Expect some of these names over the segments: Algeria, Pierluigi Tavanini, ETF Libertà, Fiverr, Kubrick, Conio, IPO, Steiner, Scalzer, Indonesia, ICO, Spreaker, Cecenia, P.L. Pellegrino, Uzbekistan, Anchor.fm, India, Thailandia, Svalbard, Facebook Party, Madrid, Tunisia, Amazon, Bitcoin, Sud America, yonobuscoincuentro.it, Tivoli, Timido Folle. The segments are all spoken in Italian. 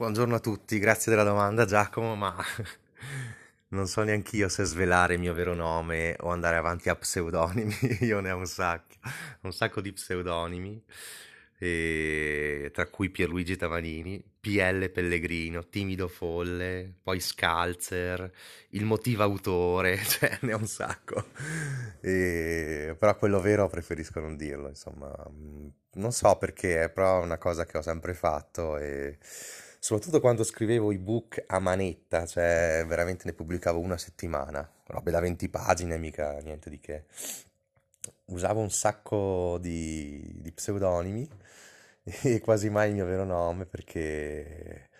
Buongiorno a tutti, grazie della domanda Giacomo, ma non so neanch'io se svelare il mio vero nome o andare avanti a pseudonimi. Io ne ho un sacco di pseudonimi, tra cui Pierluigi Tavanini, P.L. Pellegrino, Timido Folle, poi Scalzer, il motivo autore, cioè ne ho un sacco. Però quello vero preferisco non dirlo, insomma. Non so perché, però è una cosa che ho sempre fatto e soprattutto quando scrivevo ebook a manetta, cioè veramente ne pubblicavo una settimana, robe da 20 pagine, mica niente di che. Usavo un sacco di pseudonimi e quasi mai il mio vero nome, perché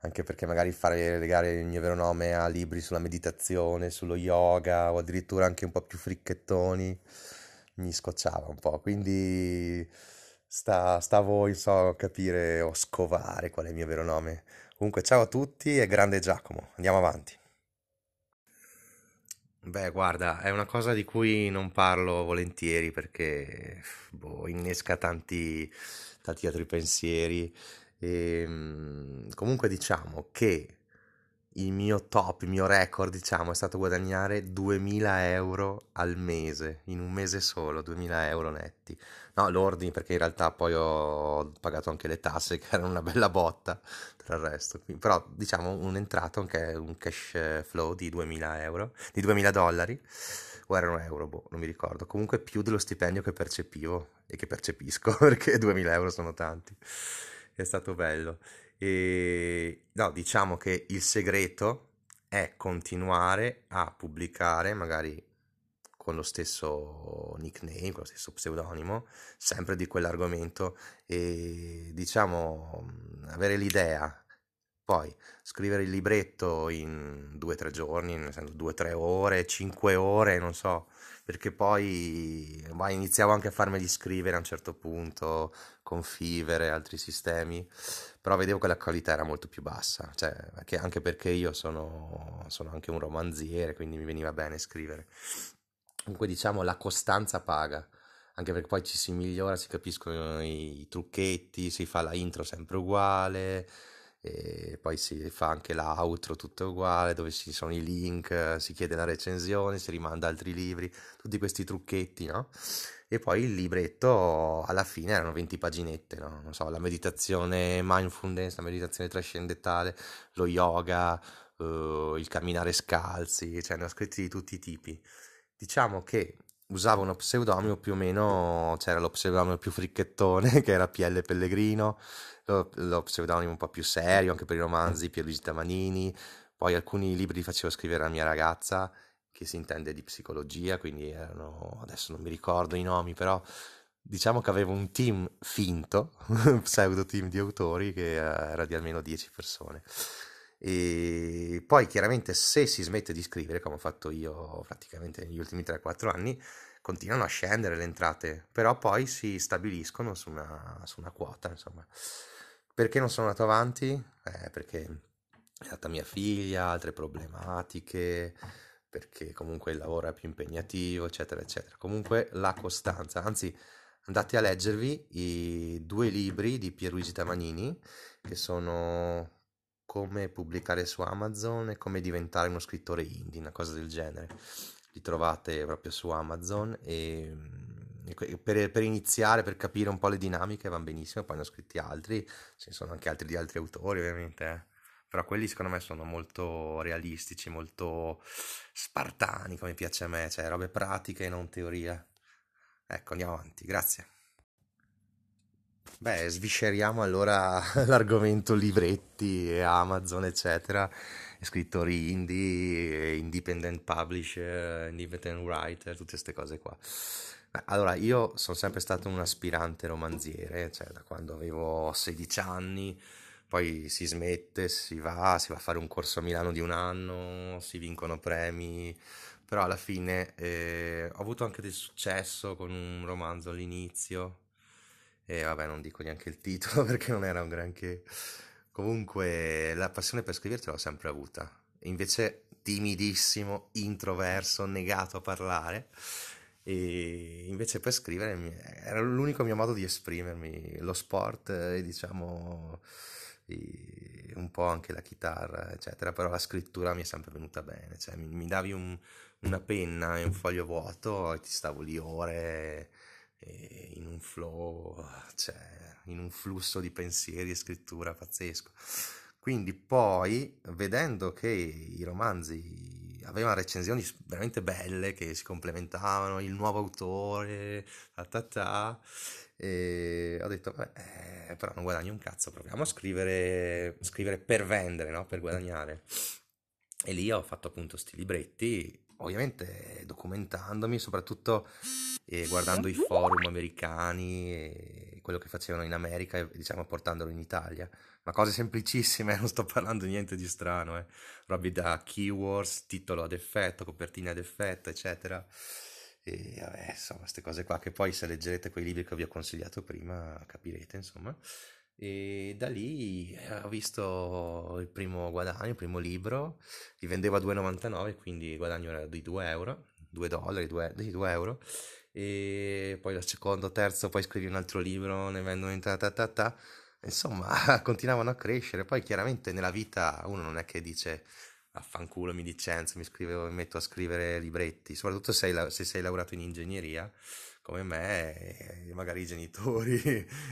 anche perché magari fare legare il mio vero nome a libri sulla meditazione, sullo yoga o addirittura anche un po' più fricchettoni mi scocciava un po', quindi sta a voi, so, capire o scovare qual è il mio vero nome. Comunque ciao a tutti e grande Giacomo, andiamo avanti. Beh, guarda, è una cosa di cui non parlo volentieri perché innesca tanti altri pensieri. E comunque diciamo che il mio record, diciamo, è stato guadagnare 2000 euro al mese, in un mese solo, 2000 euro netti. No, lordi, perché in realtà poi ho pagato anche le tasse, che erano una bella botta, tra il resto. Però, diciamo, un'entrata, anche un cash flow di 2000 euro, di $2000, o erano euro, non mi ricordo. Comunque più dello stipendio che percepivo, e che percepisco, perché 2000 euro sono tanti. È stato bello. E no, diciamo che il segreto è continuare a pubblicare, magari con lo stesso nickname, con lo stesso pseudonimo, sempre di quell'argomento, e diciamo avere l'idea, poi scrivere il libretto in 2-3 giorni, nel senso 2-3 ore, 5 ore, non so, perché poi iniziavo anche a farmeli scrivere a un certo punto con Fiverr e altri sistemi, però vedevo che la qualità era molto più bassa, cioè, anche perché io sono anche un romanziere, quindi mi veniva bene scrivere. Comunque diciamo la costanza paga, anche perché poi ci si migliora, si capiscono i trucchetti, si fa la intro sempre uguale, e poi si fa anche l'outro tutto uguale, dove ci sono i link, si chiede la recensione, si rimanda altri libri, tutti questi trucchetti, no? E poi il libretto alla fine erano 20 paginette, no? Non so, la meditazione mindfulness, la meditazione trascendentale, lo yoga, il camminare scalzi, cioè ne ho scritti di tutti i tipi. Diciamo che usavo uno pseudonimo più o meno, c'era lo pseudonimo più fricchettone che era P.L. Pellegrino, lo pseudonimo un po' più serio anche per i romanzi, Pierluigi Tavanini, poi alcuni libri li facevo scrivere alla mia ragazza che si intende di psicologia, quindi erano, adesso non mi ricordo i nomi, però diciamo che avevo un team finto, un pseudo team di autori che era di almeno 10 persone. E poi chiaramente se si smette di scrivere, come ho fatto io praticamente negli ultimi 3-4 anni, continuano a scendere le entrate, però poi si stabiliscono su una quota, insomma. Perché non sono andato avanti? Perché è stata mia figlia, altre problematiche, perché comunque il lavoro è più impegnativo, eccetera eccetera. Comunque la costanza, anzi andate a leggervi i 2 libri di Pierluigi Tavanini, che sono Come pubblicare su Amazon e Come diventare uno scrittore indie, una cosa del genere. Li trovate proprio su Amazon e per iniziare, per capire un po' le dinamiche vanno benissimo, poi ne ho scritti altri, ce ne sono anche altri di altri autori ovviamente, però quelli secondo me sono molto realistici, molto spartani come piace a me, cioè robe pratiche e non teoria. Ecco, andiamo avanti, grazie. Beh, svisceriamo allora l'argomento libretti e Amazon eccetera, e scrittori indie, independent publisher, independent writer, tutte queste cose qua. Beh, allora io sono sempre stato un aspirante romanziere, cioè da quando avevo 16 anni, poi si smette, si va a fare un corso a Milano di un anno, si vincono premi, però alla fine ho avuto anche del successo con un romanzo all'inizio. E vabbè, non dico neanche il titolo perché non era un granché. Comunque la passione per scrivere l'ho sempre avuta. Invece timidissimo, introverso, negato a parlare. E invece per scrivere era l'unico mio modo di esprimermi. Lo sport e diciamo un po' anche la chitarra, eccetera, però la scrittura mi è sempre venuta bene, cioè mi davi una penna e un foglio vuoto e ti stavo lì ore in un flow, cioè in un flusso di pensieri e scrittura pazzesco. Quindi poi, vedendo che i romanzi avevano recensioni veramente belle che si complementavano, il nuovo autore, e ho detto, beh, però non guadagno un cazzo, proviamo a scrivere per vendere, no? Per guadagnare. E lì ho fatto appunto sti libretti, ovviamente documentandomi, soprattutto guardando i forum americani e quello che facevano in America e, diciamo, portandolo in Italia. Ma cose semplicissime, non sto parlando niente di strano, robe da keywords, titolo ad effetto, copertina ad effetto, eccetera. E vabbè, insomma, queste cose qua che poi, se leggerete quei libri che vi ho consigliato prima, capirete, insomma. E da lì ho visto il primo guadagno, il primo libro, li vendevo a 2,99, quindi il guadagno era di $2, e poi il secondo, terzo, poi scrivi un altro libro, ne vendono in insomma, continuavano a crescere. Poi chiaramente nella vita uno non è che dice affanculo, mi licenzo, mi metto a scrivere libretti, soprattutto se sei laureato in ingegneria come me, magari i genitori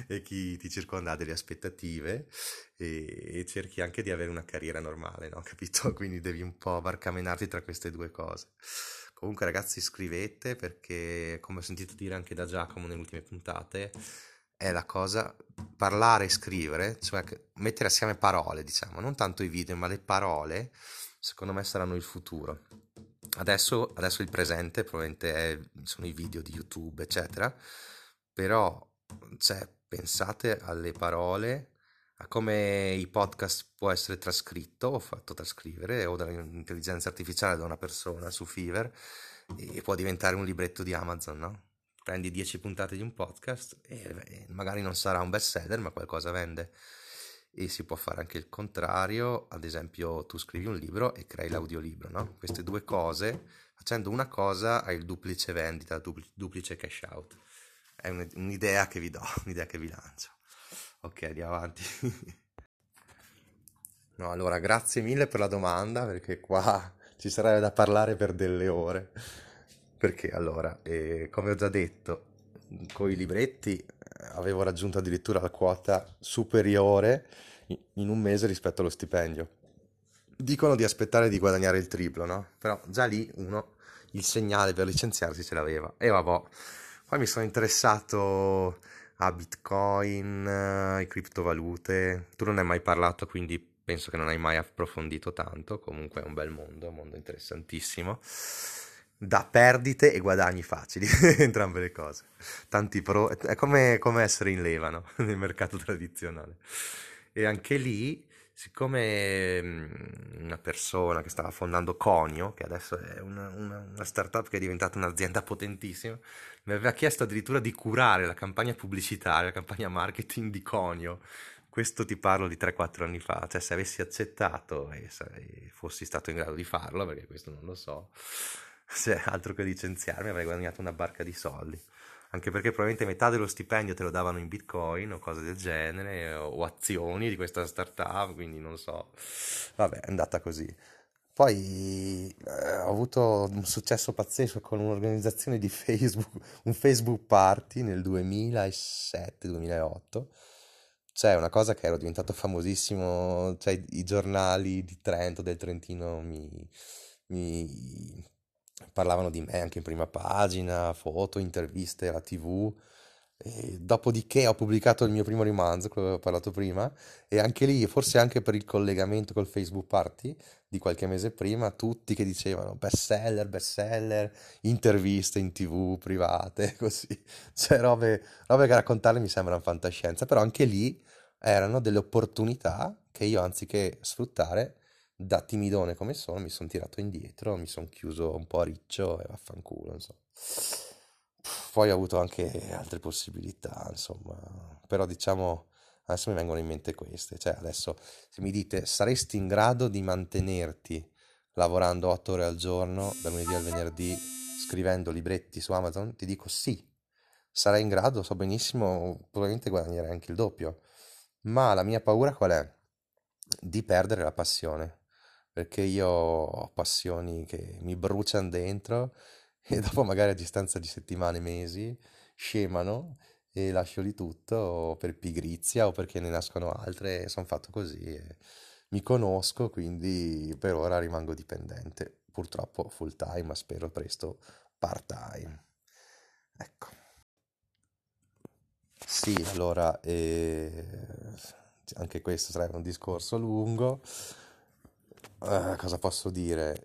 e chi ti circonda ha delle aspettative e cerchi anche di avere una carriera normale, no? Capito? Quindi devi un po' barcamenarti tra queste due cose. Comunque, ragazzi, scrivete, perché, come ho sentito dire anche da Giacomo nelle ultime puntate, è la cosa, parlare e scrivere, cioè mettere assieme parole, diciamo, non tanto i video, ma le parole, secondo me saranno il futuro. Adesso il presente probabilmente sono i video di YouTube, eccetera, però, cioè, pensate alle parole, a come i podcast può essere trascritto o fatto trascrivere o dall'intelligenza artificiale, da una persona su Fiverr, e può diventare un libretto di Amazon, no? Prendi 10 puntate di un podcast e magari non sarà un best seller, ma qualcosa vende. E si può fare anche il contrario, ad esempio tu scrivi un libro e crei l'audiolibro, no? Queste due cose, facendo una cosa hai il duplice vendita, duplice cash out. È un'idea che vi do, un'idea che vi lancio. Ok, andiamo avanti. No, allora, grazie mille per la domanda, perché qua ci sarebbe da parlare per delle ore, perché allora, come ho già detto, con i libretti avevo raggiunto addirittura la quota superiore in un mese rispetto allo stipendio. Dicono di aspettare di guadagnare il triplo, no? Però già lì uno il segnale per licenziarsi ce l'aveva. E vabbè, poi mi sono interessato a Bitcoin, ai criptovalute. Tu non ne hai mai parlato, quindi penso che non hai mai approfondito tanto. Comunque è un bel mondo, un mondo interessantissimo, da perdite e guadagni facili, entrambe le cose, tanti pro, è come essere in leva, no? Nel mercato tradizionale. E anche lì, siccome una persona che stava fondando Conio, che adesso è una startup che è diventata un'azienda potentissima, mi aveva chiesto addirittura di curare la campagna pubblicitaria, la campagna marketing di Conio. Questo ti parlo di 3-4 anni fa, cioè se avessi accettato e fossi stato in grado di farlo, perché questo non lo so, se altro che licenziarmi avrei guadagnato una barca di soldi, anche perché probabilmente metà dello stipendio te lo davano in Bitcoin o cose del genere, o azioni di questa startup, quindi non so, vabbè, è andata così. Poi ho avuto un successo pazzesco con un'organizzazione di Facebook, un Facebook Party nel 2007-2008, cioè una cosa che ero diventato famosissimo, cioè i giornali di Trento, del Trentino mi parlavano di me anche in prima pagina, foto, interviste alla TV. E dopodiché ho pubblicato il mio primo romanzo, quello che avevo parlato prima, e anche lì, forse anche per il collegamento col Facebook Party di qualche mese prima, tutti che dicevano best seller, interviste in TV private, così, cioè robe che raccontarle mi sembrano fantascienza, però anche lì erano delle opportunità che io, anziché sfruttare, da timidone come sono, mi sono tirato indietro, mi sono chiuso un po' a riccio e vaffanculo, insomma. Poi ho avuto anche altre possibilità, insomma, però diciamo adesso mi vengono in mente queste, cioè adesso se mi dite saresti in grado di mantenerti lavorando 8 ore al giorno dal lunedì al venerdì scrivendo libretti su Amazon, ti dico sì, sarei in grado, so benissimo, probabilmente guadagnerai anche il doppio, ma la mia paura qual è? di perdere la passione, perché io ho passioni che mi bruciano dentro e dopo magari a distanza di settimane, mesi, scemano e lascio lì tutto o per pigrizia o perché ne nascono altre, e sono fatto così e mi conosco, quindi per ora rimango dipendente, purtroppo full time, ma spero presto part time. Ecco. Sì, allora, anche questo sarebbe un discorso lungo. Cosa posso dire?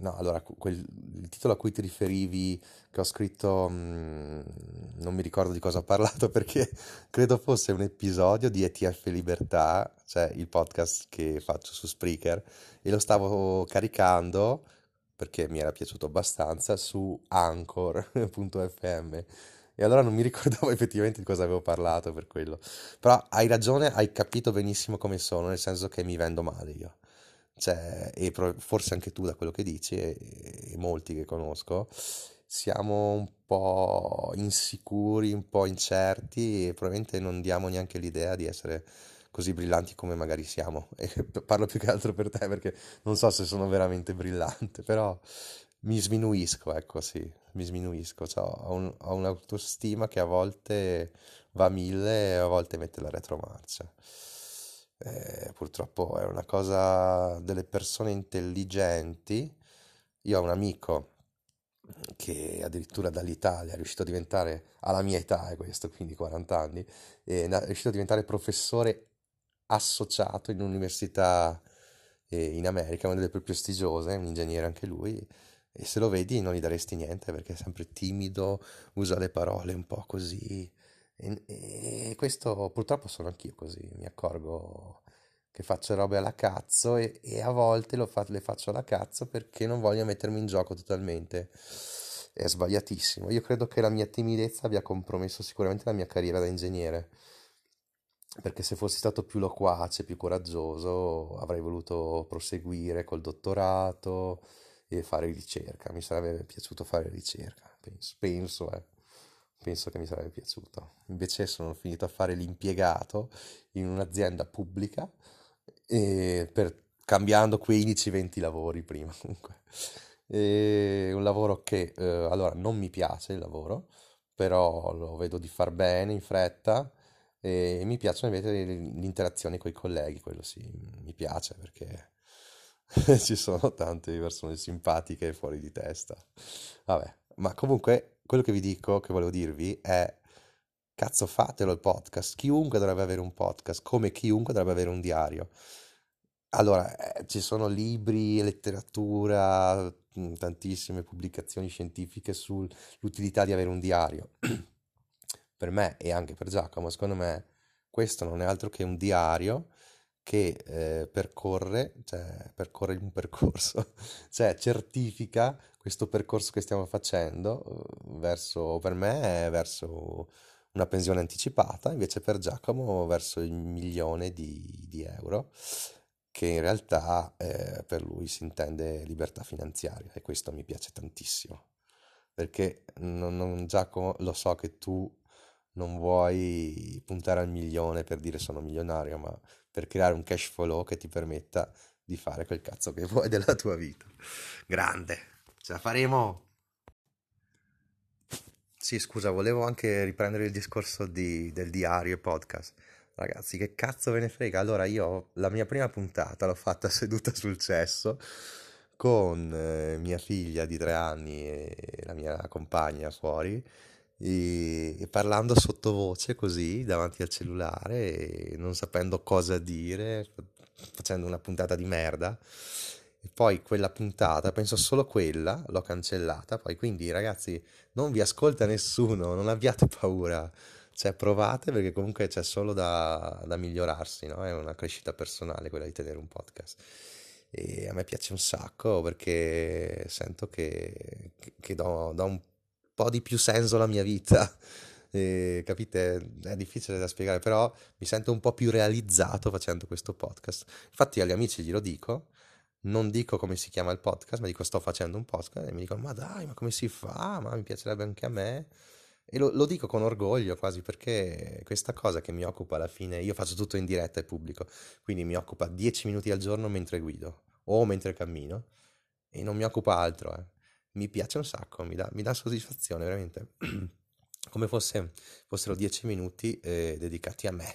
No, allora, il titolo a cui ti riferivi che ho scritto, non mi ricordo di cosa ho parlato, perché credo fosse un episodio di ETF Libertà, cioè il podcast che faccio su Spreaker, e lo stavo caricando perché mi era piaciuto abbastanza su Anchor.fm, e allora non mi ricordavo effettivamente di cosa avevo parlato per quello. Però hai ragione, hai capito benissimo come sono, nel senso che mi vendo male io. Cioè, e forse anche tu da quello che dici e molti che conosco, siamo un po' insicuri, un po' incerti e probabilmente non diamo neanche l'idea di essere così brillanti come magari siamo, e parlo più che altro per te perché non so se sono veramente brillante, però mi sminuisco, ecco, sì, mi sminuisco, cioè, ho un'autostima che a volte va a 1000 e a volte mette la retromarcia. Purtroppo è una cosa delle persone intelligenti. Io ho un amico che addirittura dall'Italia è riuscito a diventare, alla mia età è questo, quindi 40 anni, è riuscito a diventare professore associato in un'università in America, una delle più prestigiose, un ingegnere anche lui, e se lo vedi non gli daresti niente perché è sempre timido, usa le parole un po' così. E questo purtroppo sono anch'io così, mi accorgo che faccio robe alla cazzo e a volte le faccio alla cazzo perché non voglio mettermi in gioco totalmente. È sbagliatissimo. Io credo che la mia timidezza abbia compromesso sicuramente la mia carriera da ingegnere, perché se fossi stato più loquace, più coraggioso, avrei voluto proseguire col dottorato e fare ricerca. Mi sarebbe piaciuto fare ricerca, penso che mi sarebbe piaciuto. Invece sono finito a fare l'impiegato in un'azienda pubblica, e cambiando 15-20 lavori prima comunque. E un lavoro che, allora, non mi piace il lavoro, però lo vedo di far bene in fretta, e mi piacciono invece l'interazione con i colleghi, quello sì, mi piace perché ci sono tante persone simpatiche fuori di testa. Vabbè, ma comunque... Quello che vi dico, che volevo dirvi è: cazzo, fatelo il podcast. Chiunque dovrebbe avere un podcast, come chiunque dovrebbe avere un diario. Allora, ci sono libri, letteratura, tantissime pubblicazioni scientifiche sull'utilità di avere un diario. Per me e anche per Giacomo, secondo me, questo non è altro che un diario che percorre un percorso, cioè certifica questo percorso che stiamo facendo verso, per me è verso una pensione anticipata, invece per Giacomo verso il milione di euro, che in realtà per lui si intende libertà finanziaria, e questo mi piace tantissimo, perché Giacomo, lo so che tu non vuoi puntare al milione per dire sono milionario, ma per creare un cash flow che ti permetta di fare quel cazzo che vuoi della tua vita. Grande, ce la faremo! Sì, scusa, volevo anche riprendere il discorso del diario e podcast. Ragazzi, che cazzo ve ne frega? Allora, io la mia prima puntata l'ho fatta seduta sul cesso con mia figlia di 3 anni e la mia compagna fuori, e parlando sottovoce così davanti al cellulare e non sapendo cosa dire, facendo una puntata di merda. E poi quella puntata, penso solo quella, l'ho cancellata poi, quindi ragazzi non vi ascolta nessuno, non abbiate paura, cioè provate, perché comunque c'è solo da migliorarsi, no? È una crescita personale quella di tenere un podcast, e a me piace un sacco perché sento che do un po' di più senso alla mia vita, capite? È difficile da spiegare, però mi sento un po' più realizzato facendo questo podcast. Infatti agli amici glielo dico, non dico come si chiama il podcast, ma dico sto facendo un podcast, e mi dicono ma dai, ma come si fa? Ma mi piacerebbe anche a me. E lo dico con orgoglio quasi, perché questa cosa che mi occupa alla fine, io faccio tutto in diretta e pubblico, quindi mi occupa 10 minuti al giorno mentre guido o mentre cammino, e non mi occupa altro, Mi piace un sacco, mi dà soddisfazione veramente, come fossero 10 minuti dedicati a me,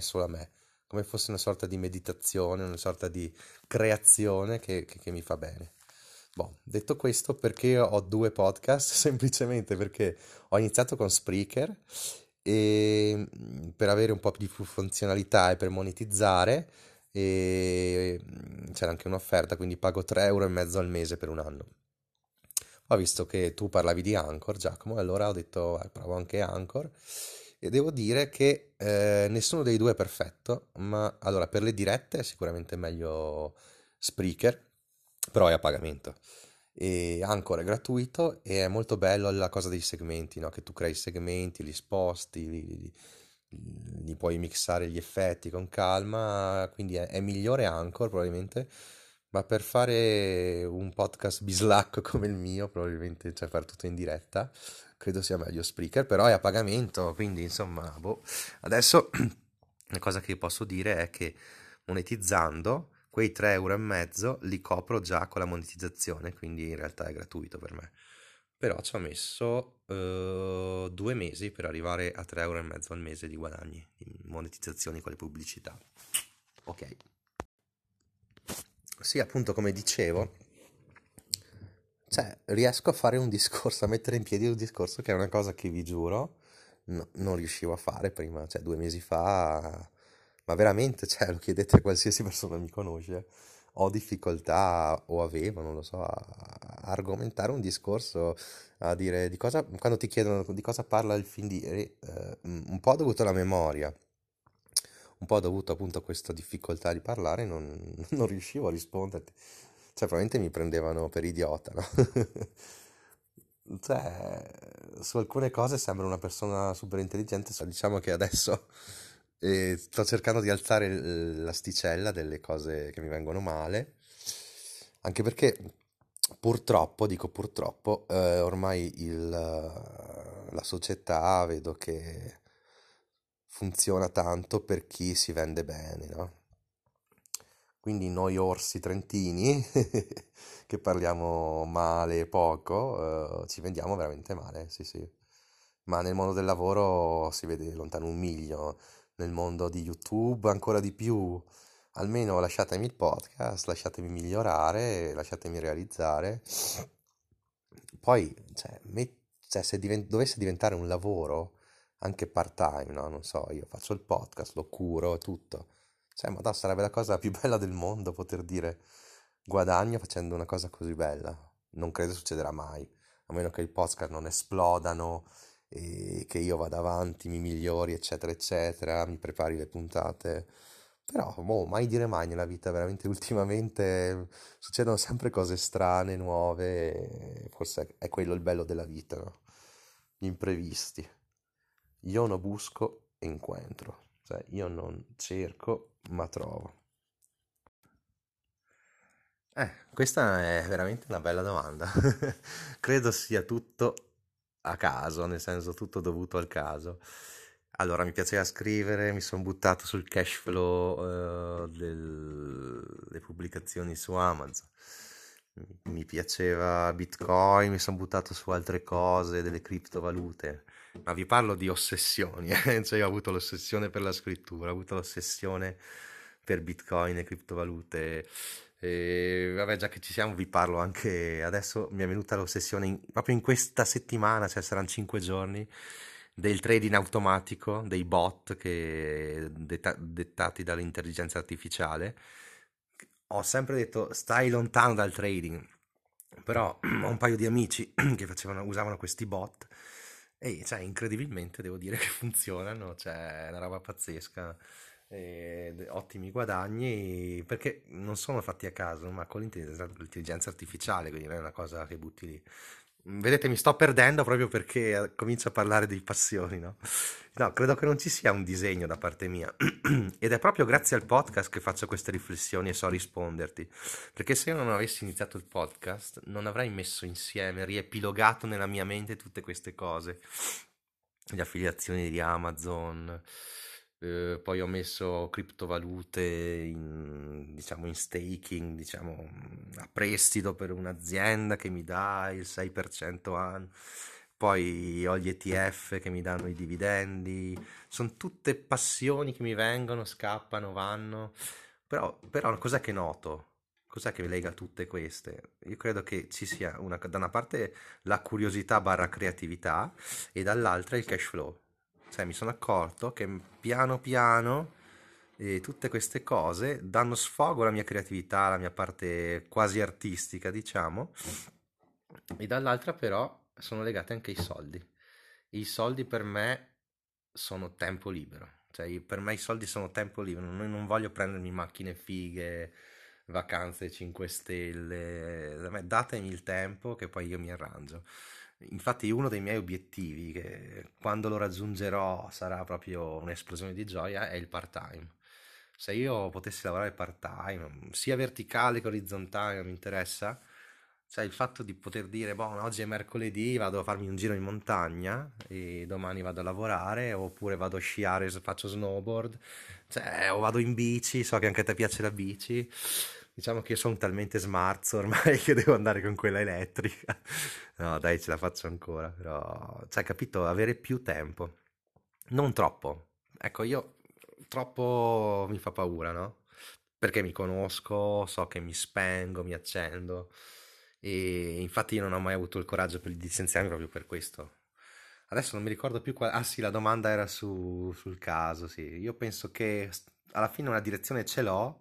solo a me, come fosse una sorta di meditazione, una sorta di creazione che mi fa bene. Boh, detto questo, perché ho due podcast? Semplicemente perché ho iniziato con Spreaker e per avere un po' di più funzionalità e per monetizzare, e c'era anche un'offerta, quindi pago 3,5 euro al mese per un anno. Ho visto che tu parlavi di Anchor, Giacomo, e allora ho detto provo anche Anchor, e devo dire che nessuno dei due è perfetto, ma allora per le dirette è sicuramente meglio Spreaker, però è a pagamento, e Anchor è gratuito, e è molto bello la cosa dei segmenti, no? Che tu crei segmenti, li sposti, li puoi mixare gli effetti con calma, quindi è migliore Anchor probabilmente, ma per fare un podcast bislacco come il mio, probabilmente, cioè fare tutto in diretta, credo sia meglio Spreaker, però è a pagamento, quindi insomma, boh. Adesso la cosa che posso dire è che monetizzando quei 3,5 euro li copro già con la monetizzazione, quindi in realtà è gratuito per me. Però ci ho messo 2 mesi per arrivare a 3,5 euro al mese di guadagni, di monetizzazioni con le pubblicità. Ok. Sì, appunto, come dicevo, cioè riesco a fare un discorso, a mettere in piedi un discorso che è una cosa che vi giuro non riuscivo a fare prima, cioè 2 mesi fa... Ma veramente, cioè, lo chiedete a qualsiasi persona che mi conosce, ho difficoltà, o avevo, non lo so, a argomentare un discorso, a dire di cosa, quando ti chiedono di cosa parla il film di ieri, un po' dovuto alla memoria, un po' dovuto appunto a questa difficoltà di parlare, non riuscivo a risponderti, cioè probabilmente mi prendevano per idiota, no? Cioè, su alcune cose sembro una persona super intelligente, diciamo che adesso... E sto cercando di alzare l'asticella delle cose che mi vengono male, anche perché purtroppo, dico purtroppo, ormai la società vedo che funziona tanto per chi si vende bene, no? Quindi noi orsi trentini che parliamo male poco, ci vendiamo veramente male, sì, ma nel mondo del lavoro si vede lontano un miglio. Nel mondo di YouTube ancora di più. Almeno lasciatemi il podcast, lasciatemi migliorare, lasciatemi realizzare. Poi, se dovesse diventare un lavoro anche part-time, no? Non so, io faccio il podcast, lo curo e tutto. Cioè, ma no, sarebbe la cosa più bella del mondo poter dire guadagno facendo una cosa così bella. Non credo succederà mai, a meno che il podcast non esplodano e che io vada avanti, mi migliori, eccetera eccetera, mi prepari le puntate, però mai dire mai nella vita, veramente ultimamente succedono sempre cose strane, nuove, forse è quello il bello della vita, no? Gli imprevisti. Io non busco e incontro, cioè io non cerco ma trovo. Questa è veramente una bella domanda. Credo sia tutto a caso, nel senso tutto dovuto al caso. Allora, mi piaceva scrivere, mi sono buttato sul cash flow delle pubblicazioni su Amazon, mi piaceva Bitcoin, mi sono buttato su altre cose, delle criptovalute, ma vi parlo di ossessioni, cioè io ho avuto l'ossessione per la scrittura, ho avuto l'ossessione per Bitcoin e criptovalute. E vabbè, già che ci siamo vi parlo anche adesso, mi è venuta l'ossessione proprio in questa settimana, cioè saranno 5 giorni, del trading automatico, dei bot che dettati dall'intelligenza artificiale. Ho sempre detto stai lontano dal trading, però ho un paio di amici che usavano questi bot e cioè incredibilmente devo dire che funzionano, cioè è una roba pazzesca. Ottimi guadagni perché non sono fatti a caso, ma con l'intelligenza artificiale, quindi non è una cosa che butti lì. Vedete, mi sto perdendo proprio perché comincio a parlare di passioni, no? No, credo che non ci sia un disegno da parte mia ed è proprio grazie al podcast che faccio queste riflessioni e so risponderti, perché se io non avessi iniziato il podcast non avrei messo insieme, riepilogato nella mia mente tutte queste cose, le affiliazioni di Amazon, poi ho messo criptovalute in staking, a prestito per un'azienda che mi dà il 6% anno, poi ho gli ETF che mi danno i dividendi. Sono tutte passioni che mi vengono, scappano, vanno, però cos'è che noto? Cos'è che lega tutte queste? Io credo che ci sia da una parte la curiosità / creatività e dall'altra il cash flow. Cioè, mi sono accorto che piano piano tutte queste cose danno sfogo alla mia creatività, alla mia parte quasi artistica, e dall'altra però sono legate anche ai soldi. I soldi per me sono tempo libero, cioè per me i soldi sono tempo libero, non voglio prendermi macchine fighe, vacanze 5 stelle, datemi il tempo che poi io mi arrangio. Infatti uno dei miei obiettivi, che quando lo raggiungerò sarà proprio un'esplosione di gioia, è il part-time. Se io potessi lavorare part-time, sia verticale che orizzontale, non mi interessa, cioè il fatto di poter dire, oggi è mercoledì, vado a farmi un giro in montagna e domani vado a lavorare, oppure vado a sciare, faccio snowboard, o vado in bici, so che anche a te piace la bici. Diciamo che io sono talmente smarzo ormai che devo andare con quella elettrica. No, dai, ce la faccio ancora, però... Cioè, capito? Avere più tempo. Non troppo. Ecco, io troppo mi fa paura, no? Perché mi conosco, so che mi spengo, mi accendo. E infatti io non ho mai avuto il coraggio di licenziarmi proprio per questo. Adesso non mi ricordo più quale... Ah sì, la domanda era sul caso, sì. Io penso che alla fine una direzione ce l'ho,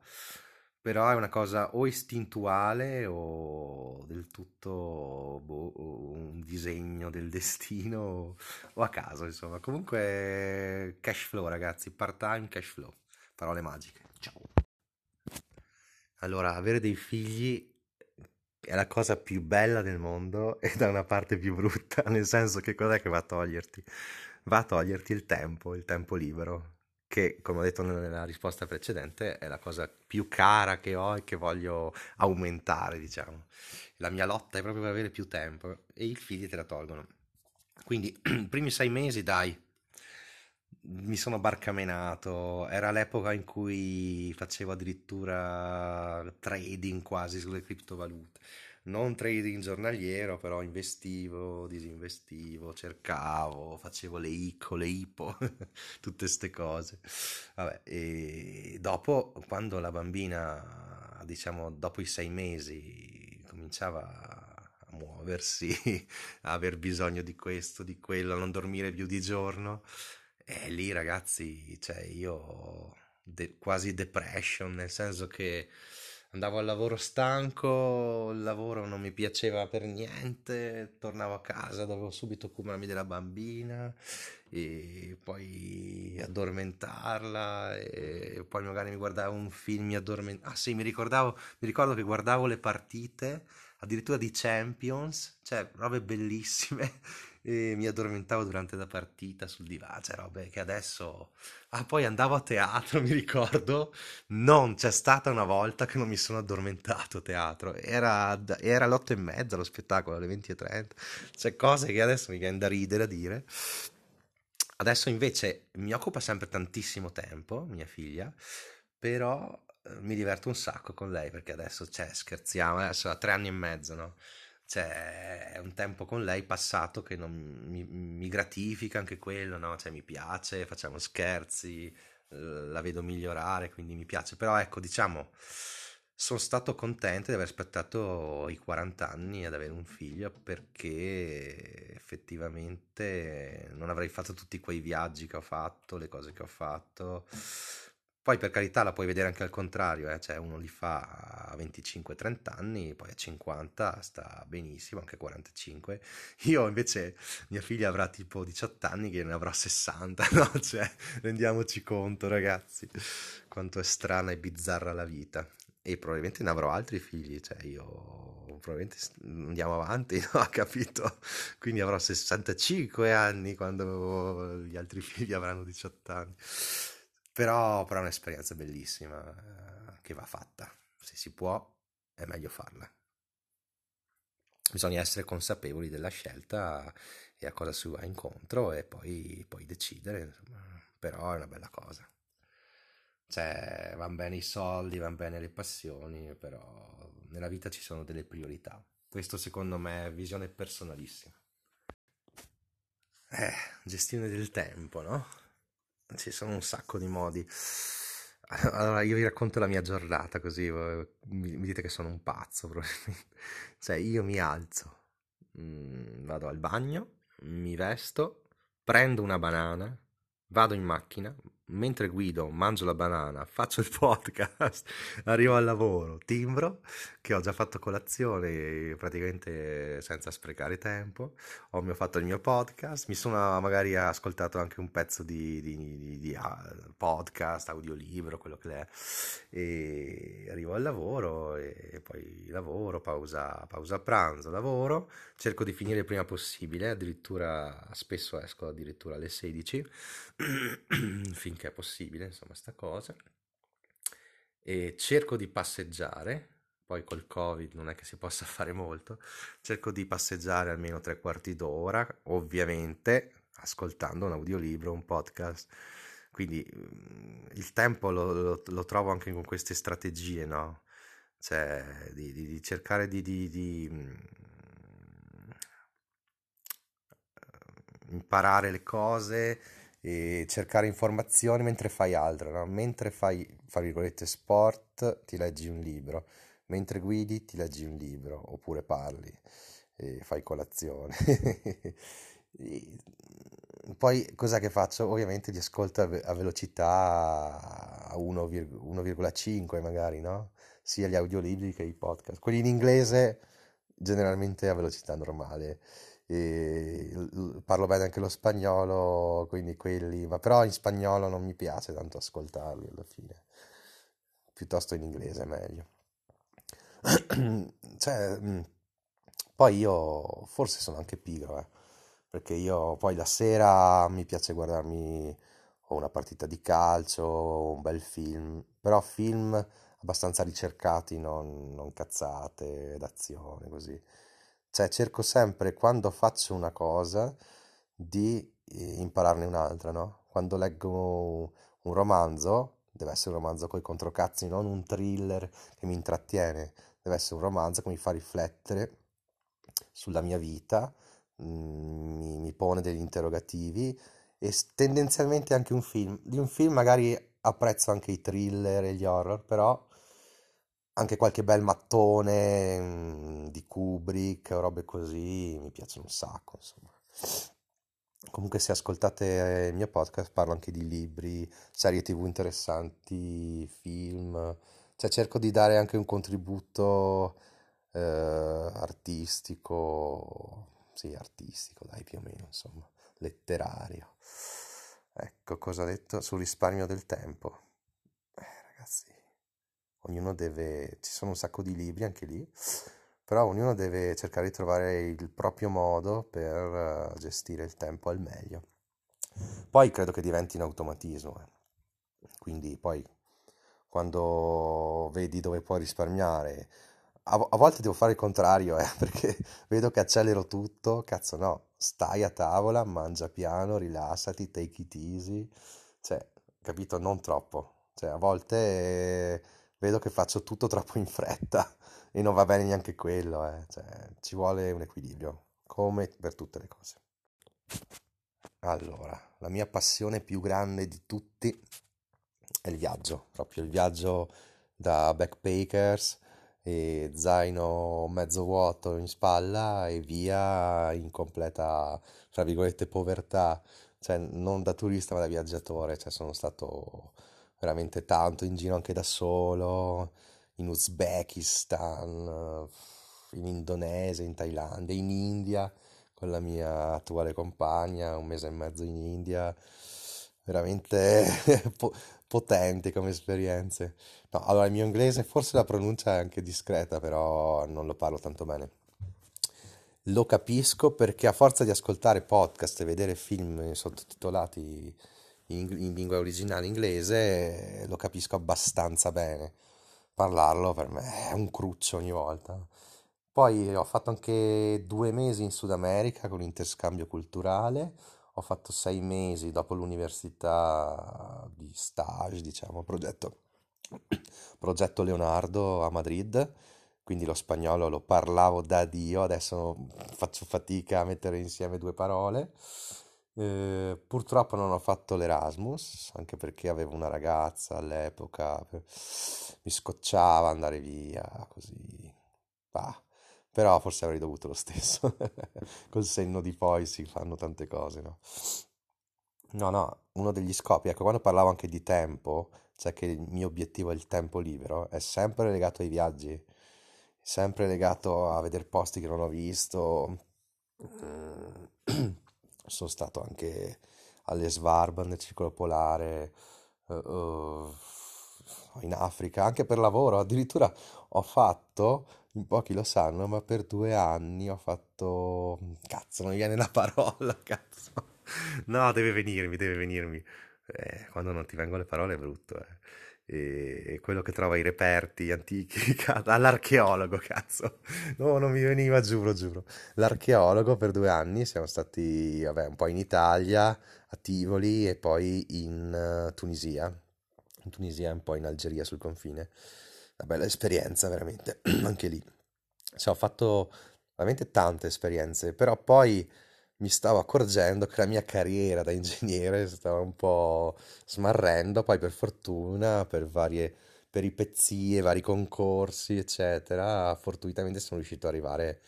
però è una cosa o istintuale o del tutto un disegno del destino o a caso, insomma. Comunque cash flow, ragazzi, part-time cash flow, parole magiche. Ciao. Allora, avere dei figli è la cosa più bella del mondo e da una parte più brutta, nel senso che cos'è che va a toglierti? Va a toglierti il tempo libero, che, come ho detto nella risposta precedente, è la cosa più cara che ho e che voglio aumentare, La mia lotta è proprio per avere più tempo e i figli te la tolgono. Quindi, i primi 6 mesi, dai, mi sono barcamenato. Era l'epoca in cui facevo addirittura trading quasi sulle criptovalute. Non trading giornaliero, però investivo, disinvestivo, cercavo, facevo le ICO, le IPO, tutte ste cose. Vabbè, e dopo, quando la bambina, dopo i 6 mesi, cominciava a muoversi, a aver bisogno di questo, di quello, a non dormire più di giorno, e lì, ragazzi, io quasi depression, nel senso che andavo al lavoro stanco, il lavoro non mi piaceva per niente, tornavo a casa, dovevo subito occuparmi della bambina e poi addormentarla e poi magari mi guardavo un film, mi addormentavo. Ah sì, mi ricordo che guardavo le partite, addirittura di Champions, robe bellissime, e mi addormentavo durante la partita sul divano, robe che adesso... Ah, poi andavo a teatro, mi ricordo, non c'è stata una volta che non mi sono addormentato a teatro, era l'8:30 lo spettacolo, alle 20:30, cose che adesso mi viene da ridere a dire. Adesso invece mi occupa sempre tantissimo tempo mia figlia, però mi diverto un sacco con lei, perché adesso scherziamo, adesso ha 3 anni e mezzo, no? È un tempo con lei passato che non mi gratifica anche quello, no? Mi piace, facciamo scherzi, la vedo migliorare, quindi mi piace. Però ecco, sono stato contento di aver aspettato i 40 anni ad avere un figlio, perché effettivamente non avrei fatto tutti quei viaggi che ho fatto, le cose che ho fatto. Poi per carità la puoi vedere anche al contrario, uno li fa a 25-30 anni, poi a 50 sta benissimo, anche a 45. Io invece, mia figlia avrà tipo 18 anni che ne avrà 60, no? Rendiamoci conto, ragazzi, quanto è strana e bizzarra la vita. e probabilmente ne avrò altri figli, cioè io probabilmente andiamo avanti, no? Capito? Quindi avrò 65 anni quando gli altri figli avranno 18 anni, però è un'esperienza bellissima che va fatta, se si può è meglio farla. Bisogna essere consapevoli della scelta e a cosa si va incontro e poi decidere, insomma. Però è una bella cosa. Cioè, van bene i soldi, van bene le passioni, però nella vita ci sono delle priorità. Questo secondo me è visione personalissima. Gestione del tempo, no? Ci sono un sacco di modi. Allora, io vi racconto la mia giornata, così mi dite che sono un pazzo, probabilmente. Cioè, io mi alzo, vado al bagno, mi vesto, prendo una banana, vado in macchina, mentre guido mangio la banana, faccio il podcast, arrivo al lavoro, timbro, che ho già fatto colazione praticamente senza sprecare tempo, ho fatto il mio podcast, mi sono magari ascoltato anche un pezzo di podcast, audiolibro, quello che è, e arrivo al lavoro e poi lavoro, pausa pranzo, lavoro, cerco di finire il prima possibile, addirittura spesso esco addirittura alle 16 finché è possibile, insomma, sta cosa, e cerco di passeggiare. Poi col Covid non è che si possa fare molto, cerco di passeggiare almeno 3/4 d'ora, ovviamente ascoltando un audiolibro, un podcast, quindi il tempo lo trovo anche con queste strategie, no? Cioè di cercare di imparare le cose e cercare informazioni mentre fai altro, no? Mentre fai, fra virgolette, sport, ti leggi un libro, mentre guidi ti leggi un libro, oppure parli e fai colazione. Poi cos'è che faccio? Ovviamente li ascolto a velocità 1,5 magari, no? Sia gli audiolibri che i podcast, quelli in inglese generalmente a velocità normale. E parlo bene anche lo spagnolo, quindi quelli, ma però in spagnolo non mi piace tanto ascoltarli alla fine, piuttosto in inglese è meglio. Cioè, poi io forse sono anche pigro, perché io poi la sera mi piace guardarmi o una partita di calcio o un bel film, però film abbastanza ricercati, non cazzate d'azione così. Cioè, cerco sempre, quando faccio una cosa, di impararne un'altra, no? Quando leggo un romanzo, deve essere un romanzo coi controcazzi, non un thriller che mi intrattiene, deve essere un romanzo che mi fa riflettere sulla mia vita, mi pone degli interrogativi, e tendenzialmente anche un film. Di un film magari apprezzo anche i thriller e gli horror, però anche qualche bel mattone di Kubrick o robe così mi piacciono un sacco, insomma. Comunque, se ascoltate il mio podcast, parlo anche di libri, serie TV interessanti, film, cioè cerco di dare anche un contributo artistico, dai, più o meno, insomma, letterario. Ecco cosa ho detto sul risparmio del tempo. Ragazzi, ognuno deve, ci sono un sacco di libri anche lì, però ognuno deve cercare di trovare il proprio modo per gestire il tempo al meglio. Poi credo che diventi un automatismo, quindi poi quando vedi dove puoi risparmiare, a volte devo fare il contrario, perché vedo che accelero tutto, cazzo no, stai a tavola, mangia piano, rilassati, take it easy, cioè, capito, non troppo, cioè a volte vedo che faccio tutto troppo in fretta e non va bene neanche quello, Cioè, ci vuole un equilibrio, come per tutte le cose. Allora, la mia passione più grande di tutti è il viaggio, proprio il viaggio da backpackers e zaino mezzo vuoto in spalla e via in completa, tra virgolette, povertà, cioè non da turista ma da viaggiatore, cioè sono stato veramente tanto in giro anche da solo, in Uzbekistan, in Indonesia, in Thailandia, in India, con la mia attuale compagna, 1 mese e mezzo in India, veramente potenti come esperienze. No, allora il mio inglese forse la pronuncia è anche discreta, però non lo parlo tanto bene. Lo capisco perché a forza di ascoltare podcast e vedere film sottotitolati in lingua originale inglese lo capisco abbastanza bene. Parlarlo per me è un cruccio ogni volta. Poi ho fatto anche 2 mesi in Sud America con interscambio culturale, ho fatto 6 mesi dopo l'università di stage, diciamo, progetto Leonardo a Madrid. Quindi lo spagnolo lo parlavo da Dio, adesso faccio fatica a mettere insieme 2 parole. Purtroppo non ho fatto l'Erasmus, anche perché avevo una ragazza all'epoca, mi scocciava andare via, così. Bah. Però forse avrei dovuto lo stesso. Col senno di poi si fanno tante cose, no? No, uno degli scopi, ecco, quando parlavo anche di tempo, cioè che il mio obiettivo è il tempo libero, è sempre legato ai viaggi. Sempre legato a vedere posti che non ho visto. Sono stato anche alle Svalbard, nel circolo polare, in Africa, anche per lavoro. Addirittura ho fatto, in pochi lo sanno, ma per 2 anni ho fatto... Cazzo, non mi viene la parola, cazzo. No, deve venirmi. Quando non ti vengono le parole è brutto, E quello che trova i reperti antichi all'archeologo, cazzo, no, non mi veniva, giuro, l'archeologo. Per 2 anni siamo stati un po' in Italia, a Tivoli, e poi in Tunisia e un po' in Algeria sul confine. Una bella esperienza veramente. Anche lì ho fatto veramente tante esperienze, però poi mi stavo accorgendo che la mia carriera da ingegnere stava un po' smarrendo. Poi per fortuna, per varie peripezie, vari concorsi, eccetera, fortuitamente sono riuscito ad arrivare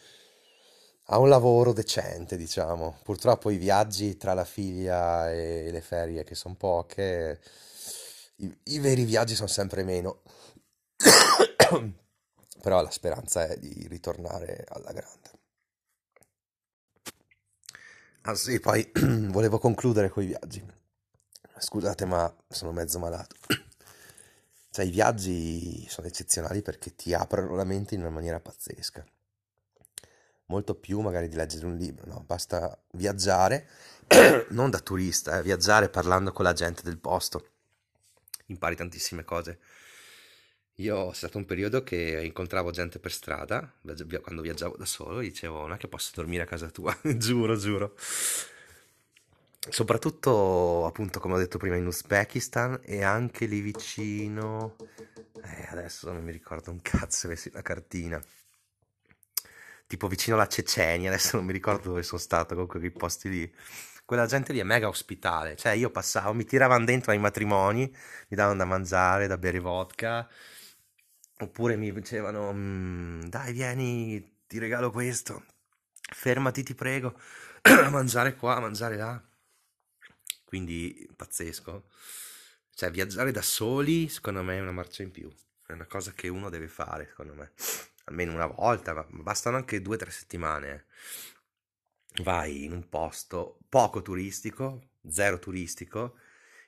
a un lavoro decente, diciamo. Purtroppo i viaggi tra la figlia e le ferie, che sono poche, i veri viaggi sono sempre meno. Però la speranza è di ritornare alla grande. Ah sì, poi volevo concludere coi viaggi. Scusate, ma sono mezzo malato. Cioè, i viaggi sono eccezionali perché ti aprono la mente in una maniera pazzesca. Molto più magari di leggere un libro, no? Basta viaggiare, non da turista, viaggiare parlando con la gente del posto. Impari tantissime cose. Io è stato un periodo che incontravo gente per strada, quando viaggiavo da solo, dicevo, non è che posso dormire a casa tua, giuro. Soprattutto, appunto, come ho detto prima, in Uzbekistan e anche lì vicino, adesso non mi ricordo un cazzo, avessi la cartina, tipo vicino alla Cecenia, adesso non mi ricordo dove sono stato, comunque quei posti lì. Quella gente lì è mega ospitale, cioè io passavo, mi tiravano dentro ai matrimoni, mi davano da mangiare, da bere vodka, oppure mi dicevano, dai vieni, ti regalo questo, fermati ti prego, a mangiare qua, a mangiare là. Quindi pazzesco, cioè viaggiare da soli secondo me è una marcia in più, è una cosa che uno deve fare secondo me, almeno una volta, ma bastano anche 2 o 3 settimane, Vai in un posto poco turistico, zero turistico,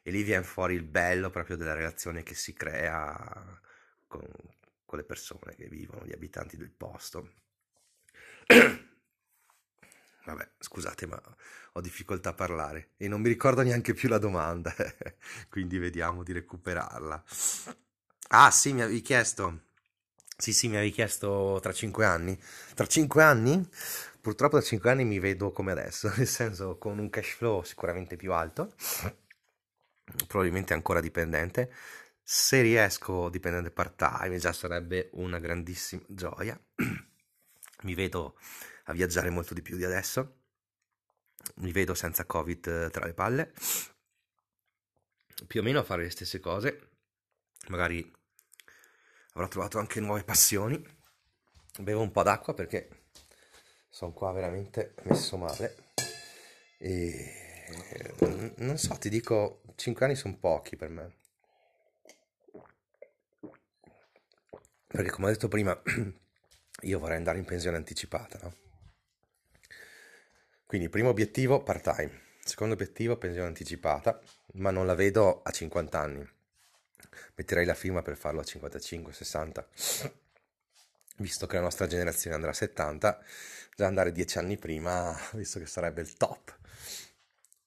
e lì viene fuori il bello proprio della relazione che si crea con le persone che vivono, gli abitanti del posto. Vabbè, scusate, ma ho difficoltà a parlare e non mi ricordo neanche più la domanda, quindi vediamo di recuperarla. Ah sì, mi avevi chiesto... Sì, mi avevi chiesto tra 5 anni. Tra 5 anni? Purtroppo da 5 anni mi vedo come adesso, nel senso con un cash flow sicuramente più alto, probabilmente ancora dipendente. Se riesco dipendente part-time già sarebbe una grandissima gioia. Mi vedo a viaggiare molto di più di adesso, mi vedo senza Covid tra le palle, più o meno a fare le stesse cose, magari avrò trovato anche nuove passioni. Bevo un po' d'acqua perché sono qua veramente messo male e non so, ti dico, 5 anni sono pochi per me, perché come ho detto prima io vorrei andare in pensione anticipata, no? Quindi primo obiettivo part time, secondo obiettivo pensione anticipata, ma non la vedo a 50 anni, metterei la firma per farlo a 55-60, visto che la nostra generazione andrà a 70, già andare 10 anni prima, visto che sarebbe il top.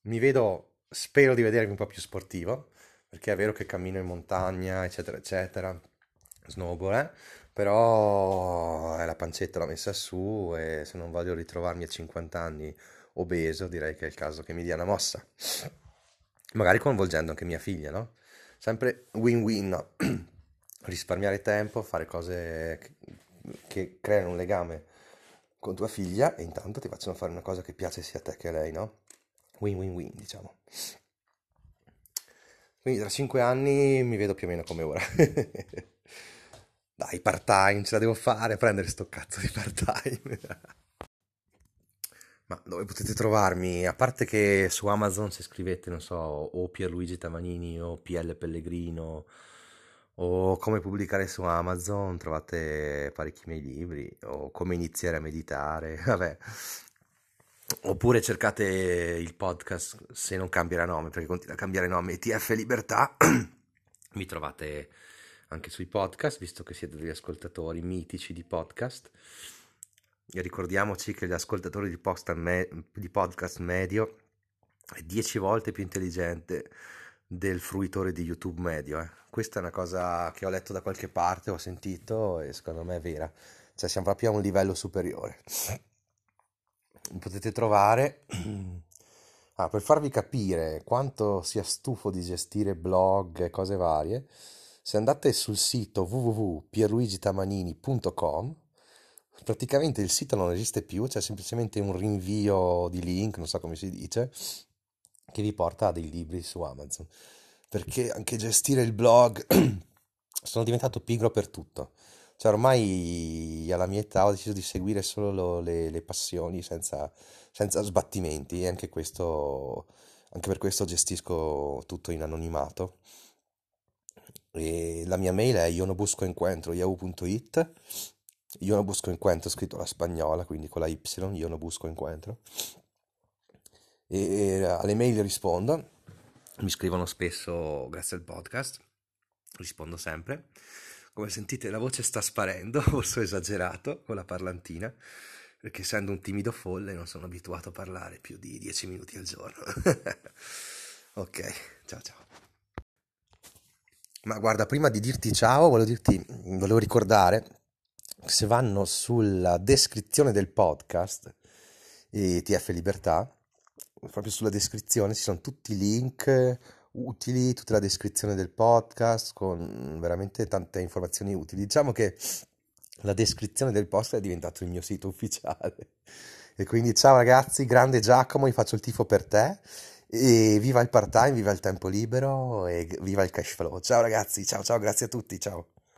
Mi vedo, spero di vedermi un po' più sportivo, perché è vero che cammino in montagna, eccetera, eccetera, snowboard, però la pancetta l'ho messa su, e se non voglio ritrovarmi a 50 anni obeso, direi che è il caso che mi dia una mossa. Magari coinvolgendo anche mia figlia, no? Sempre win-win, no? Risparmiare tempo, fare cose che creano un legame con tua figlia e intanto ti facciano fare una cosa che piace sia a te che a lei, no? Win-win-win, diciamo. Quindi tra 5 anni mi vedo più o meno come ora. Dai, part-time, ce la devo fare, prendere sto cazzo di part-time. Ma dove potete trovarmi? A parte che su Amazon, se scrivete, non so, o Pierluigi Tavanini o P.L. Pellegrino o come pubblicare su Amazon, trovate parecchi miei libri, o come iniziare a meditare, vabbè. Oppure cercate il podcast, se non cambierà nome, perché continua a cambiare nome, ETF Libertà. Mi trovate anche sui podcast, visto che siete degli ascoltatori mitici di podcast. E ricordiamoci che l'ascoltatore di podcast medio è 10 volte più intelligente del fruitore di YouTube medio. Questa è una cosa che ho letto da qualche parte, ho sentito, e secondo me è vera. Cioè siamo proprio a un livello superiore. Potete trovare, per farvi capire quanto sia stufo di gestire blog e cose varie, se andate sul sito www.pierluigitamanini.com, praticamente il sito non esiste più, c'è semplicemente un rinvio di link, non so come si dice, che vi porta a dei libri su Amazon, perché anche gestire il blog sono diventato pigro per tutto. Cioè ormai alla mia età ho deciso di seguire solo le passioni senza sbattimenti, e anche per questo gestisco tutto in anonimato. E la mia mail è yonobuscoincuentro.it, yonobuscoincuentro scritto alla spagnola, quindi con la Y, yonobuscoincuentro. E alle mail rispondo, mi scrivono spesso grazie al podcast, rispondo sempre. Come sentite la voce sta sparendo, forse ho esagerato con la parlantina, perché essendo un timido folle non sono abituato a parlare più di 10 minuti al giorno. Ok, ciao. Ma guarda, prima di dirti ciao, volevo ricordare che se vanno sulla descrizione del podcast, ETF Libertà, proprio sulla descrizione ci sono tutti i link utili, tutta la descrizione del podcast con veramente tante informazioni utili. Diciamo che la descrizione del podcast è diventato il mio sito ufficiale. E quindi ciao ragazzi, grande Giacomo, io faccio il tifo per te, e viva il part time, viva il tempo libero e viva il cash flow. Ciao ragazzi, ciao, grazie a tutti, ciao.